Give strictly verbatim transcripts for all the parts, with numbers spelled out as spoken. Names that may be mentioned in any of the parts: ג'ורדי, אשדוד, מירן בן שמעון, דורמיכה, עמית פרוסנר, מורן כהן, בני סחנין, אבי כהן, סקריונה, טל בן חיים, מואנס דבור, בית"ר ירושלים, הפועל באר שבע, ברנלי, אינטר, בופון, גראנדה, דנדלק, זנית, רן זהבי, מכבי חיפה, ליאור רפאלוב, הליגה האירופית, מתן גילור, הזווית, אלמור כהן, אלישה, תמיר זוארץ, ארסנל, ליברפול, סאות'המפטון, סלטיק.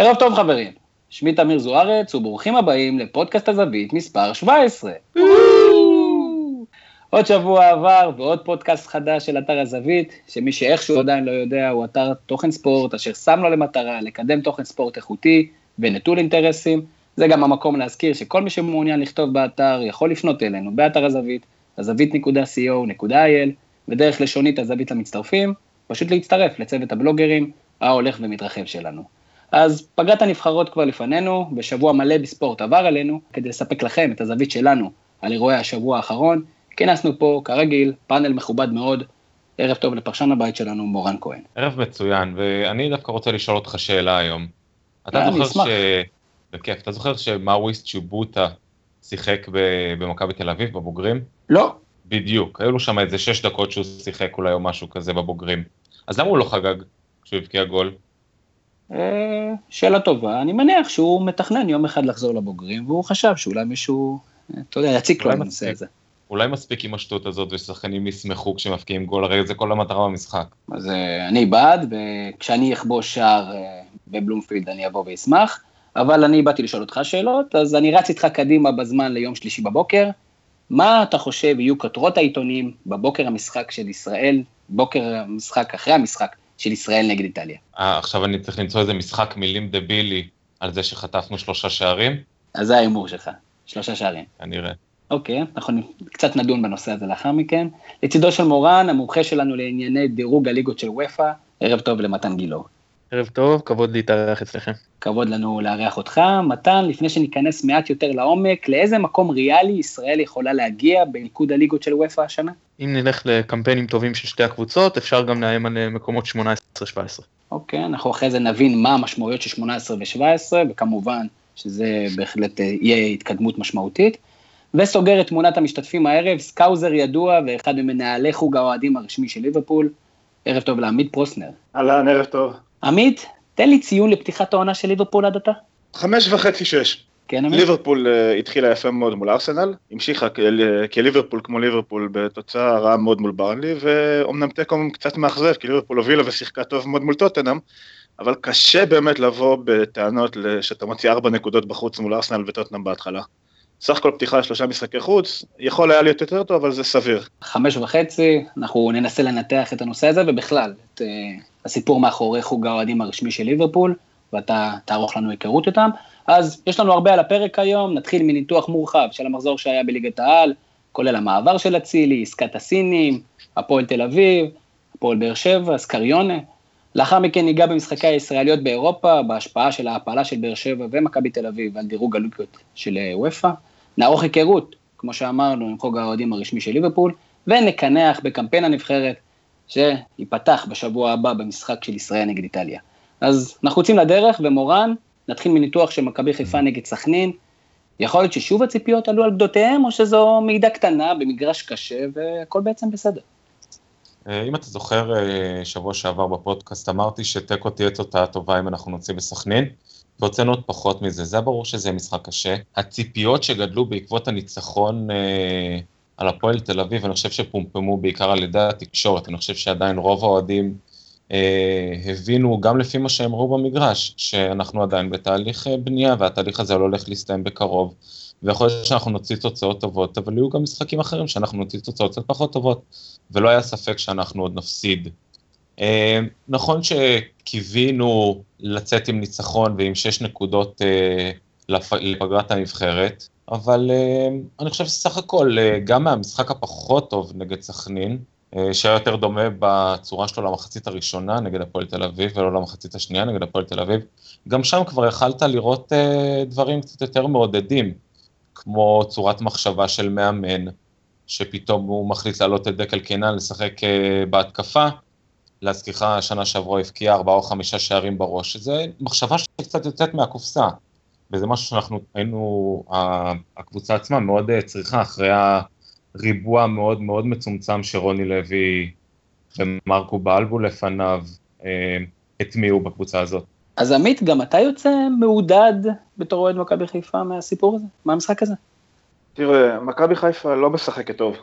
ערב טוב חברים, שמי תמיר זוארץ וברוכים הבאים לפודקאסט הזווית מספר שבע עשרה. עוד שבוע עבר ועוד פודקאסט חדש של אתר הזווית, שמי שאיכשהו עדיין לא יודע הוא אתר תוכן ספורט אשר שם לו למטרה לקדם תוכן ספורט איכותי ונטול אינטרסים. זה גם המקום להזכיר שכל מי שמעוניין לכתוב באתר יכול לפנות אלינו באתר הזווית, הזווית נקודה סי או נקודה איי אל, בדרך לשונית הזווית למצטרפים, פשוט להצטרף לצוות הבלוגרים ההולך ומתרחב שלנו. אז פגעת הנבחרות כבר לפנינו, בשבוע מלא בספורט עבר עלינו, כדי לספק לכם את הזווית שלנו על אירועי השבוע האחרון, כינסנו פה, כרגיל, פאנל מכובד מאוד. ערב טוב לפרשן הבית שלנו, מורן כהן. ערב מצוין, ואני דווקא רוצה לשאול אותך שאלה היום. אתה זוכר ש... בכיף, אתה זוכר שמאוויס צ'ובוטה שיחק במכבי תל אביב, בבוגרים? לא. בדיוק, היו לו שם איזה שש דקות שהוא שיחק אולי או משהו כזה בבוגרים. אז למה הוא לא חגג כשהוא הבקיע גול? שאלה טובה, אני מניח שהוא מתכנן יום אחד לחזור לבוגרים, והוא חשב שאולי מישהו, אתה יודע, יציק לו לנושא הזה. אולי מספיק עם השטות הזאת, ושחקנים ישמחו כשמפקיעים גול, הרי זה כל המטרה במשחק. אז אני בעד, וכשאני אכבוש שער בבלומפילד אני אבוא ואשמח, אבל אני באתי לשאול אותך שאלות, אז אני רץ איתך קדימה בזמן ליום שלישי בבוקר. מה אתה חושב יהיו כותרות העיתונים בבוקר המשחק של ישראל, בוקר המשחק אחרי המשחק של ישראל נגד איטליה? עכשיו אני צריך למצוא איזה משחק מילים דבילי על זה שחטפנו שלושה שערים. אז זה האימור שלך, שלושה שערים. כנראה. אוקיי, אנחנו קצת נדון בנושא הזה לאחר מכן. לצידו של מורן, המומחה שלנו לענייני דירוג הליגות של וופא, ערב טוב למתן גילאור. ערב טוב, כבוד להתארח אצלכם. כבוד לנו לארח אותך. מתן, לפני שניכנס מעט יותר לעומק, לאיזה מקום ריאלי ישראל יכולה להגיע בליקוד הליגות של וופא השנה? אם נלך לקמפיינים טובים של שתי הקבוצות, אפשר גם להיים על מקומות שמונה עשרה שבע עשרה. אוקיי, אנחנו אחרי זה נבין מה המשמעויות של שמונה עשרה ו-שבע עשרה, וכמובן שזה בהחלט יהיה התקדמות משמעותית. וסוגר את תמונת המשתתפים הערב, סקאוזר ידוע ואחד ממנהלי חוג האוהדים הרשמי של ליברפול. ערב טוב לעמית פרוסנר. אהלן, ערב טוב. עמית, תן לי ציון לפתיחת העונה של ליברפול עד עתה. חמש וחצי שש. כן, עמית? ליברפול התחילה יפה מאוד מול ארסנל, המשיכה כליברפול כמו ליברפול בתוצאה רעה מאוד מול ברנלי, ואומנם תיקו קצת מאכזב, כי ליברפול הובילה ושיחקה טוב מאוד מול טוטנאם, אבל קשה באמת לבוא בטענות שאתה מוציא ארבע נקודות בחוץ מול ארסנל וטוטנאם בהתחלה. סך כל פתיחה שלושה משחקי חוץ, יכול היה להיות יותר טוב, אבל זה סביר. חמש וחצי, אנחנו ננסה לנתח את הנושא הזה, ובכלל, את uh, הסיפור מאחורי חוג האוהדים הרשמי של ליברפול, ואתה תערוך לנו היכרות איתם. אז יש לנו הרבה על הפרק היום, נתחיל מניתוח מורחב של המחזור שהיה בליגת העל, כולל המעבר של אצילי, עסקת הסינים, הפועל תל אביב, הפועל באר שבע, סקריונה. לאחר מכן ניגע במשחקי הישראליות באירופה, בהשפעה של ההפעלה של באר שבע ומכבי תל אביב על דירוג הליגות של וופא. נערוך היכרות, כמו שאמרנו, עם חוג האוהדים הרשמי של ליברפול, ונקנח בקמפיין הנבחרת שיפתח בשבוע הבא במשחק של ישראל נגד איטליה. אז אנחנו יוצאים לדרך, ומורן, נתחיל מניתוח של מכבי חיפה נגד סחנין. יכול להיות ששוב הציפיות עלו על גדותיהם, או שזו מידה קטנה במגרש קשה, והכל בעצם בסדר. אם אתה זוכר, שבוע שעבר בפודקאסט אמרתי שתיקו תהיה תוצאה טובה אם אנחנו נוציא בסחנין, והוצאנו עוד פחות מזה, זה ברור שזה משחק קשה. הציפיות שגדלו בעקבות הניצחון אה, על הפועל תל אביב, אני חושב שפומפמו בעיקר על ידי התקשורת, אני חושב שעדיין רוב האוהדים אה, הבינו, גם לפי מה שהם ראו במגרש, שאנחנו עדיין בתהליך בנייה, והתהליך הזה לא הולך להסתיים בקרוב, ויכול להיות שאנחנו נוציא תוצאות טובות, אבל יהיו גם משחקים אחרים שאנחנו נוציא תוצאות קצת פחות טובות, ולא היה ספק שאנחנו עוד נפסיד. נכון שקיווינו לצאת עם ניצחון ועם שש נקודות לפגרת הנבחרת, אבל אני חושב שסך הכל, גם מהמשחק הפחות טוב נגד סחנין, שהיה יותר דומה בצורה שלו למחצית הראשונה נגד הפועל תל אביב, ולא למחצית השנייה נגד הפועל תל אביב, גם שם כבר יכלת לראות דברים קצת יותר מעודדים, כמו צורת מחשבה של מאמן, שפתאום הוא מחליט לעלות את דקל קינן לשחק בהתקפה, להזכיחה, השנה שעברו הפקיעה ארבעה או חמישה שערים בראש, זה מחשבה שקצת יוצאת מהקופסה, וזה משהו שאנחנו היינו, הקבוצה עצמה מאוד צריכה, אחרי הריבוע מאוד מאוד מצומצם שרוני לוי ומרקו באלבו לפניו התמיעו בקבוצה הזאת. אז עמית, גם אתה יוצא מעודד בתור אוהד מכבי חיפה מהסיפור הזה? מה המשחק הזה? תראה, מכבי חיפה לא משחקת טוב,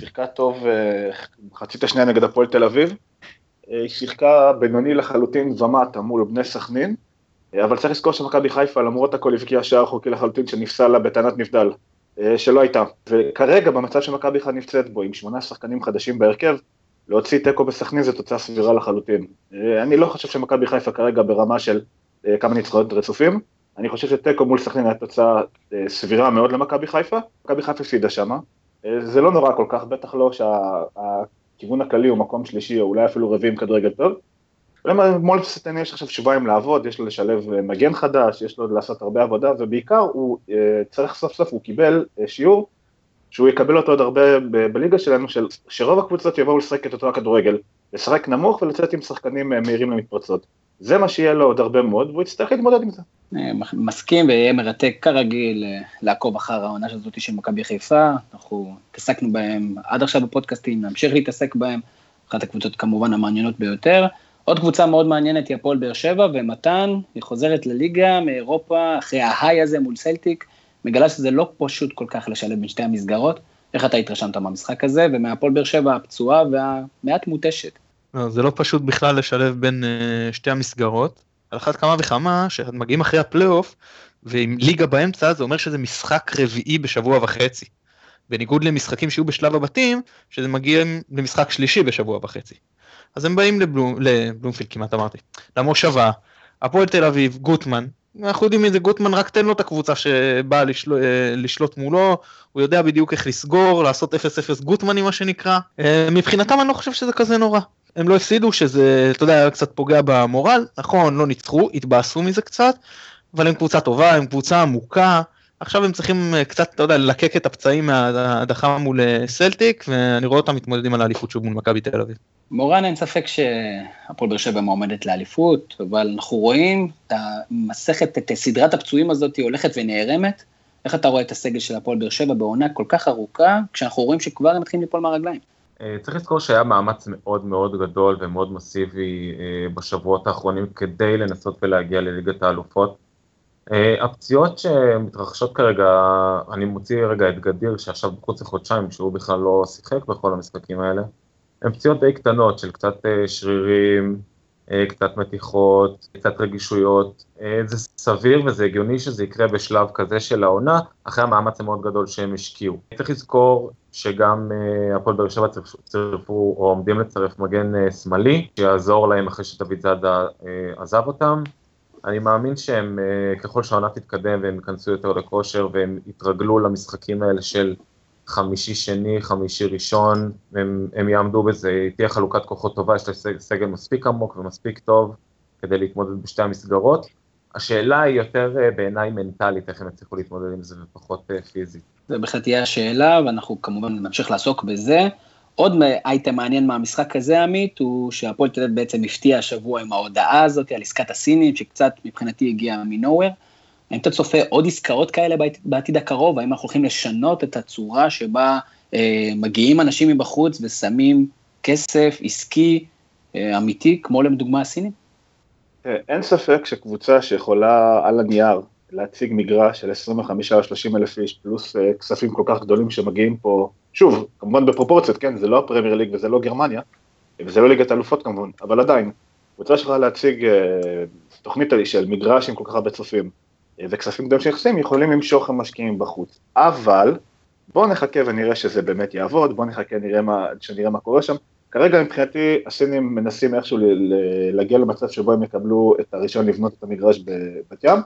שיחקה טוב חצית השנייה נגד הפועל תל אביב, היא שיחקה בינוני לחלוטין ומטה מול בני סחנין, אבל צריך לזכור שמכבי חיפה, למרות הכל, הבקיעה שער חוקי לחלוטין שנפסל לה בטענת נבדל, שלא הייתה. וכרגע, במצב שמכבי חיפה נפצעת בו, עם שמונה שחקנים חדשים בהרכב, להוציא תיקו בסכנין זה תוצאה סבירה לחלוטין. אני לא חושב שמכבי חיפה כרגע ברמה של כמה ניצחונות רצופים. אני חושב שתיקו מול סכנין היה תוצאה סבירה מאוד למכבי חיפה. מכבי חיפה הפסידה שמה. זה לא נורא כל כך, בטח לא שהכיוון הכללי הוא מקום שלישי, או אולי אפילו רביעי עם כדורגל טוב. מול סטני יש עכשיו שבועיים לעבוד, יש לו לשלב מגן חדש, יש לו לעשות הרבה עבודה, ובעיקר הוא צריך סוף סוף, הוא קיבל שיעור, שהוא יקבל אותו עוד הרבה בליגה שלנו, של, שרוב הקבוצות יבואו לשחק את אותו הכדורגל, לשחק נמוך ולצאת עם שחקנים מהירים למתפרצות. זה מה שיהיה לו עוד הרבה מאוד, והוא יצטרך להתמודד עם זה. מסכים, ויהיה מרתק כרגיל לעקוב אחר העונה הזאת של מכבי חיפה, אנחנו התעסקנו בהם עד עכשיו בפודקאסטים, נמשיך להתעסק בהם, אחת הקבוצות כמובן המעניינות ביותר. עוד קבוצה מאוד מעניינת היא הפועל באר שבע, ומתן, היא חוזרת לליגה מאירופה, אחרי ההיי הזה מול סלטיק, מגלה שזה לא פשוט כל כך לשלב בין שתי המסגרות. איך אתה התרשמת מהמשחק הזה, ומהפועל באר שבע הפצועה והמעט מותשת? לא, זה לא פשוט בכלל לשלב בין uh, שתי המסגרות, על אחת כמה וכמה, שמגיעים אחרי הפלייאוף, ועם ליגה באמצע, זה אומר שזה משחק רביעי בשבוע וחצי, בניגוד למשחקים שיהיו בשלב הבתים, שזה מגיעים למשחק שלישי בשבוע וחצי. אז הם באים לבלום, לבלומפילד כמעט אמרתי, למושבה, הפועל תל אביב, גוטמן, אנחנו יודעים איזה גוטמן, רק תן לו את הקבוצה שבאה לשלוט, לשלוט מולו, הוא יודע בדיוק איך לסגור, לעשות אפס אפס גוטמנים מה שנקרא, מבחינתם אני לא חושב שזה כזה נורא, הם לא הפסידו שזה, אתה יודע, קצת פוגע במורל, נכון, לא ניצחו, התבאסו מזה קצת, אבל הם קבוצה טובה, הם קבוצה עמוקה, עכשיו הם צריכים קצת, אתה יודע, ללקק את הפצעים מההדחה מול סלטיק, ואני רואה אותם מתמודדים על האליפות שוב מול מכבי תל אביב. מורן, אין ספק שהפועל באר שבע מועמדת לאליפות, אבל אנחנו רואים את המסכת, את סדרת הפצועים הזאת הולכת ונערמת. איך אתה רואה את הסגל של הפועל באר שבע בעונה כל כך ארוכה, כשאנחנו רואים שכבר הם מתחילים ליפול מהרגליים? צריך לזכור שהיה מאמץ מאוד מאוד גדול ומאוד מסיבי בשבועות האחרונים, כדי לנסות ולהגיע לליגת האלופות. הפציעות שמתרחשות כרגע, אני מוציא רגע את גדיר שעכשיו בחוץ לחודשיים, שהוא בכלל לא שיחק בכל המשחקים האלה, הן פציעות די קטנות של קצת שרירים, קצת מתיחות, קצת רגישויות, זה סביר וזה הגיוני שזה יקרה בשלב כזה של העונה, אחרי המאמץ המאוד גדול שהם השקיעו. צריך לזכור שגם הפועל באר שבע צירפו או עומדים לצרף מגן שמאלי, שיעזור להם אחרי שדוד זאדה עזב אותם, אני מאמין שהם, ככל שהעונה תתקדם והם יכנסו יותר לכושר, והם יתרגלו למשחקים האלה של חמישי שני, חמישי ראשון, הם, הם יעמדו בזה, תהיה חלוקת כוחות טובה, יש לה סגל מספיק עמוק ומספיק טוב, כדי להתמודד בשתי המסגרות. השאלה היא יותר בעיניי מנטלית, איך הם יצליחו להתמודד עם זה ופחות פיזית. זה בהחלט תהיה השאלה, ואנחנו כמובן נמשיך לעסוק בזה. עוד אייטם מעניין מהמשחק הזה, עמית, הוא שהפועל תל אביב בעצם הפתיע השבוע עם ההודעה הזאת, על עסקת הסינים, שקצת מבחינתי הגיעה מנוהר. האם אתה צופה עוד עסקאות כאלה בעתיד הקרוב? האם אנחנו הולכים לשנות את הצורה שבה אה, מגיעים אנשים מבחוץ ושמים כסף עסקי אה, אמיתי, כמו לדוגמה הסינים? אין ספק שקבוצה שיכולה על הנייר להציג מגרש של עשרים וחמישה או שלושים אלף איש, פלוס אה, כספים כל כך גדולים שמגיעים פה, שוב, כמובן בפרופורציות, כן, זה לא הפרמייר ליג וזה לא גרמניה, וזה לא ליגת אלופות כמובן, אבל עדיין, קבוצה שיכולה להציג אה, תוכנית של מגרש עם כל כך הרבה צופים, וכספים גדולים שיחסים יכולים למשוך המשקיעים בחוץ. אבל, בואו נחכה ונראה שזה באמת יעבוד, בואו נחכה נראה מה, שנראה מה קורה שם. כרגע מבחינתי, הסינים מנסים איכשהו להגיע למצב שבו הם יקבלו את הראשון לבנות את המגרש בבת ים,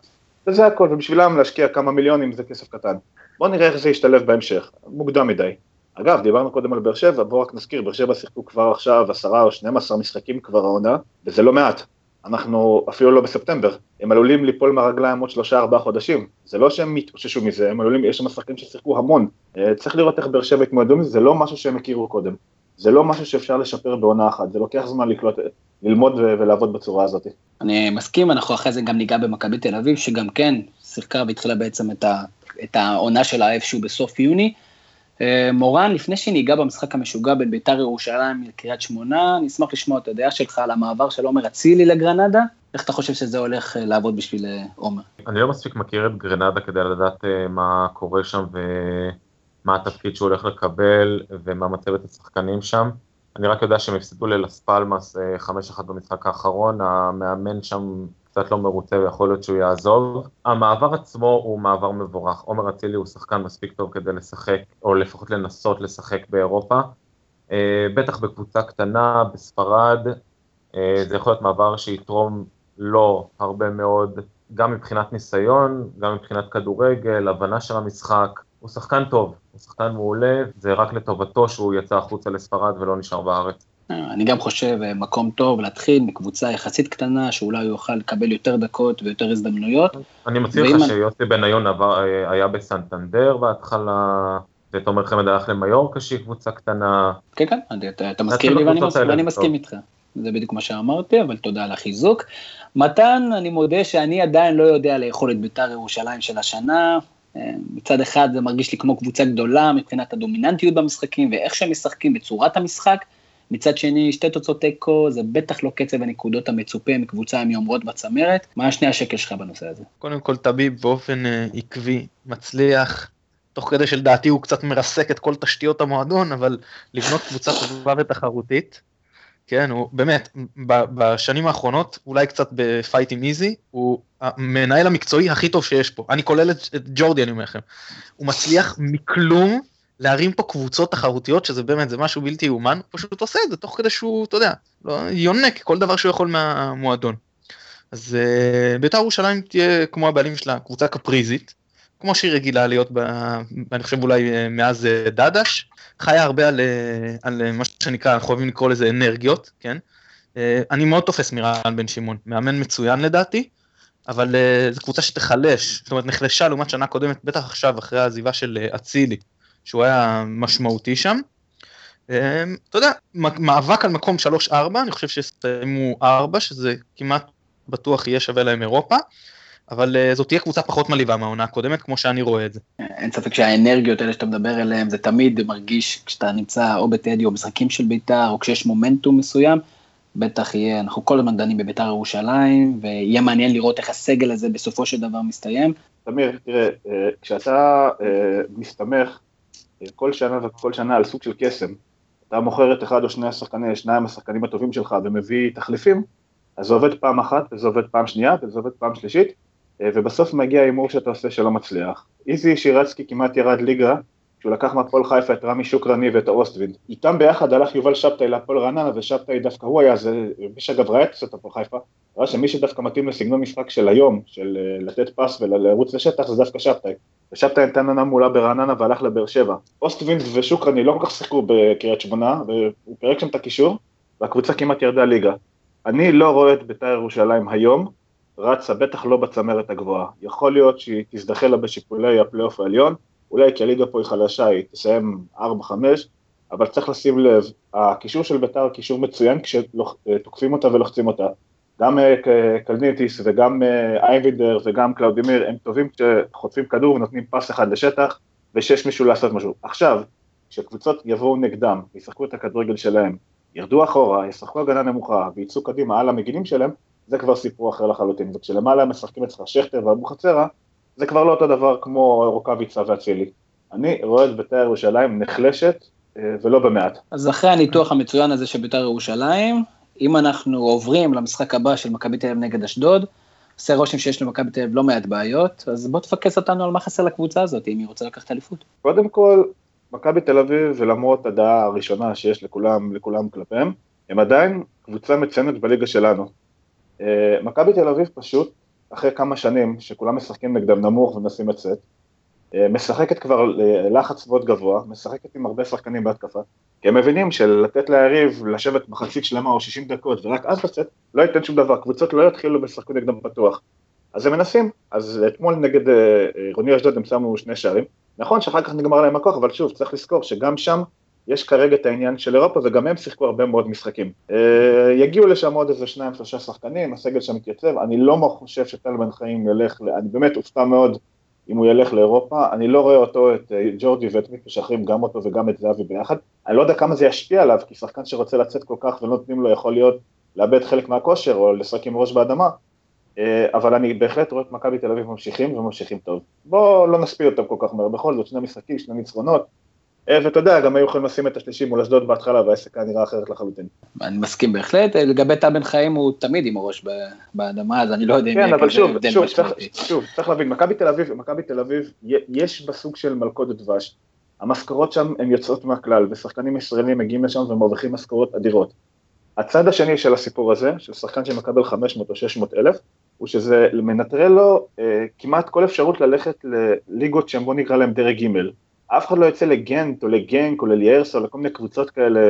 וזה הכל, ובשבילם להשקיע כמה מיליונים זה כסף קטן. בואו נראה איך זה ישתלב בהמשך, מוקדם מדי. אגב, דיברנו קודם על באר שבע, בואו רק נזכיר, באר שבע שיחקו כבר עכשיו עשרה או שנים עשר משחקים כבר העונה, וזה לא מעט. אנחנו אפילו לא בספטמבר, הם עלולים ליפול מהרגליים עוד שלושה ארבעה חודשים, זה לא שהם מתאוששו מזה, הם עלולים, יש שם שחקנים ששיחקו המון, צריך לראות איך באר שבע התמודדו מזה, זה לא משהו שהם הכירו קודם, זה לא משהו שאפשר לשפר בעונה אחת, זה לוקח זמן לקלוט, ללמוד ולעבוד בצורה הזאת. אני מסכים, אנחנו אחרי זה גם ניגע במכבי תל אביב, שגם כן שיחקה והתחילה בעצם את העונה שלה איפשהו בסוף יוני. מורן, לפני שניגע במשחק המשוגע בין ביתר ירושלים לקריית שמונה, אני אשמח לשמוע את הדעה שלך על המעבר של עומר אצילי לגרנדה, איך אתה חושב שזה הולך לעבוד בשביל עומר? אני לא מספיק מכיר את גרנדה כדי לדעת מה קורה שם ומה התפקיד שהוא הולך לקבל ומה מצבת השחקנים שם, אני רק יודע שהם הפסידו ללס פלמאס חמש אחת במשחק האחרון, המאמן שם קצת לא מרוצה ויכול להיות שהוא יעזוב. המעבר עצמו הוא מעבר מבורך. עומר אצילי הוא שחקן מספיק טוב כדי לשחק, או לפחות לנסות לשחק באירופה. בטח בקבוצה קטנה, בספרד, זה יכול להיות מעבר שיתרום לו הרבה מאוד, גם מבחינת ניסיון, גם מבחינת כדורגל, הבנה של המשחק. הוא שחקן טוב, הוא שחקן מעולה, זה רק לטובתו שהוא יצא החוצה לספרד ולא נשאר בארץ. אני גם חושב מקום טוב להתחיל מקבוצה יחסית קטנה, שאולי יוכל לקבל יותר דקות ויותר הזדמנויות. אני מציע לך שיוסי בניון היה בסנטנדר בהתחלה, ותומר חמד הלך למיורקה שהיא קבוצה קטנה. כן, כן, אתה מזכיר לי ואני מסכים איתך. זה בדיוק מה שאמרתי, אבל תודה על החיזוק. מתן, אני מודה שאני עדיין לא יודע לאכול את ביתר ירושלים של השנה. מצד אחד זה מרגיש לי כמו קבוצה גדולה מבחינת הדומיננטיות במשחקים ואיך שהם משחקים בצורת המשחק. מצד שני, שתי תוצאות תיקו, זה בטח לא קצב הנקודות המצופה מקבוצה עם יומרות בצמרת. מה השני השקל שלך בנושא הזה? קודם כל, טבי באופן עקבי מצליח, תוך כדי שלדעתי הוא קצת מרסק את כל תשתיות המועדון, אבל לבנות קבוצה טובה ותחרותית. כן, הוא באמת, בשנים האחרונות, אולי קצת בפייטים איזי, הוא המנהל המקצועי הכי טוב שיש פה. אני כולל את ג'ורדי, אני אומר לכם. הוא מצליח מכלום להרים פה קבוצות תחרותיות, שזה באמת, זה משהו בלתי יאומן, פשוט עושה את זה, תוך כדי שהוא, אתה יודע, לא, יונק כל דבר שהוא יכול מהמועדון. אז ביתר ירושלים תהיה כמו הבעלים שלה, קבוצה קפריזית, כמו שהיא רגילה להיות, ב, אני חושב אולי מאז דדש, חיה הרבה על, על מה שנקרא, אנחנו אוהבים לקרוא לזה אנרגיות, כן? אני מאוד תופס מירן בן שמעון, מאמן מצוין לדעתי, אבל זו קבוצה שתחלש, זאת אומרת נחלשה לעומת שנה קודמת, בטח עכשיו אחרי העזיבה של אצילי, שהוא היה משמעותי שם. אתה יודע, מאבק על מקום שלוש ארבע, אני חושב שסיימו ארבע, שזה כמעט בטוח יהיה שווה להם אירופה, אבל זאת תהיה קבוצה פחות מליבה מהעונה הקודמת, כמו שאני רואה את זה. אין ספק שהאנרגיות האלה שאתה מדבר עליהן, זה תמיד מרגיש כשאתה נמצא או בטדי או משחקים של ביתר, או כשיש מומנטום מסוים, בטח יהיה, אנחנו כל הזמן דנים בביתר ירושלים, ויהיה מעניין לראות איך הסגל הזה בסופו של דבר מסתיים. תמיר, תראה, כשאתה מסתמך כל שנה וכל שנה על סוג של קסם, אתה מוכר את אחד או שני השחקנים, שניים השחקנים הטובים שלך ומביא תחליפים, אז זה עובד פעם אחת, וזה עובד פעם שנייה, וזה עובד פעם שלישית, ובסוף מגיע אימור שאתה עושה שלא מצליח. איזי שירצקי כמעט ירד ליגה, שהוא לקח מהפועל חיפה את רמי שוקרני ואת האוסטווין. איתם ביחד הלך יובל שבתאי להפועל רעננה, ושבתאי דווקא הוא היה, זה מי שגב ראה את קצת הפועל חיפה, ראה שמי שדווקא מתאים לסגנון משחק של היום, של לתת פס ולרוץ לשטח, זה דווקא שבתאי. ושבתאי נתן עונה מעולה ברעננה והלך לבאר שבע. אוסטווין ושוקרני לא כל כך שיחקו בקריית שמונה, והוא פירק שם את הקישור, והקבוצה כמעט ירדה ליגה. אני לא רואה את בית"ר ירושלים היום, רצה בטח לא בצמרת הגבוהה. יכול להיות שהיא תזדחה לה בשיפולי הפלייאוף העליון, אולי כי הליגה פה היא חלשה, היא תסיים ארבע חמש, אבל צריך לשים לב, הקישור של בית"ר קישור מצוין כשתוקפים אותה ולוחצים אותה. גם קלניטיס וגם איינבינדר וגם קלאודימיר, הם טובים כשחוטפים כדור ונותנים פס אחד לשטח, ושיש מישהו לעשות משהו. עכשיו, כשקבוצות יבואו נגדם, ישחקו את הכדורגל שלהם, ירדו אחורה, ישחקו הגנה נמוכה, וייצאו קדימה על המגינים שלהם, זה כבר סיפור אחר לחלוטין. וכשלמעלה הם משחקים את שכטר ואבוחצירא, זה כבר לא אותו דבר כמו רוקאביצה ואצילי. אני רואה את בית"ר ירושלים נחלשת, ולא במעט. אז אחרי הניתוח המצוין הזה של בית"ר ירושלים, אם אנחנו עוברים למשחק הבא של מכבי תל אביב נגד אשדוד, עושה רושם שיש למכבי תל אביב לא מעט בעיות, אז בוא תפקס אותנו על מה חסר לקבוצה הזאת, אם היא רוצה לקחת אליפות. קודם כל, מכבי תל אביב, ולמרות הדעה הראשונה שיש לכולם, לכולם כלפיהם, הם עדיין קבוצה מצוינת בליגה שלנו. מכבי תל אביב פשוט, אחרי כמה שנים שכולם משחקים נגדם נמוך ונסים לצאת, משחקת כבר לחץ מאוד גבוה, משחקת עם הרבה שחקנים בהתקפה, כי הם מבינים שלתת ליריב לשבת מחצית שלמה או שישים דקות, ורק אז לצאת, לא ייתן שום דבר, קבוצות לא יתחילו לשחק נגדם פתוח. אז הם מנסים, אז אתמול נגד עירוני אשדוד הם שמו שני שערים, נכון שאחר כך נגמר להם הכוח, אבל שוב, צריך לזכור שגם שם יש כרגע את העניין של אירופה, וגם הם שיחקו הרבה מאוד משחקים. יגיעו לשם עוד איזה שניים, שלושה שחקנים, הסגל שם מתייצב, אני לא חושב שטל בן חיים ילך, אני באמת אופתע מאוד אם הוא ילך לאירופה, אני לא רואה אותו, את ג'ורדי ואת מי משחרים, גם אותו וגם את זהבי ביחד, אני לא יודע כמה זה ישפיע עליו, כי שחקן שרוצה לצאת כל כך ולא נותנים לו יכול להיות לאבד חלק מהכושר, או לשחק עם ראש באדמה, אבל אני בהחלט רואה את מכבי תל אביב ממשיכים וממשיכים טוב. בואו לא נספיל אותם כל כך מהר, בכל זאת שני משחקים, שני ניצחונות, ואתה יודע, גם היו יכולים לשים את השלישי מול אשדוד בהתחלה, והעסק נראה אחרת לחלוטין. אני מסכים בהחלט, לגבי תא בן חיים הוא תמיד עם הראש באדמה, אז אני לא יודע אם יהיה כזה הבדל משמעותי. שוב, צריך להבין, מכבי תל אביב, מכבי תל אביב, יש בסוג של מלכודת דבש, המשכורות שם הן יוצאות מהכלל, ושחקנים ישראלים מגיעים לשם ומרוויחים משכורות אדירות. הצד השני של הסיפור הזה, של שחקן שמקבל חמש מאות או שש מאות אלף, הוא שזה מנטרל לו כמעט כל אפשרות ללכת לליגות שהם בוא נקרא להם דרג ג'. אף אחד לא יוצא לגנט או לגנק או לליארס או לכל מיני קבוצות כאלה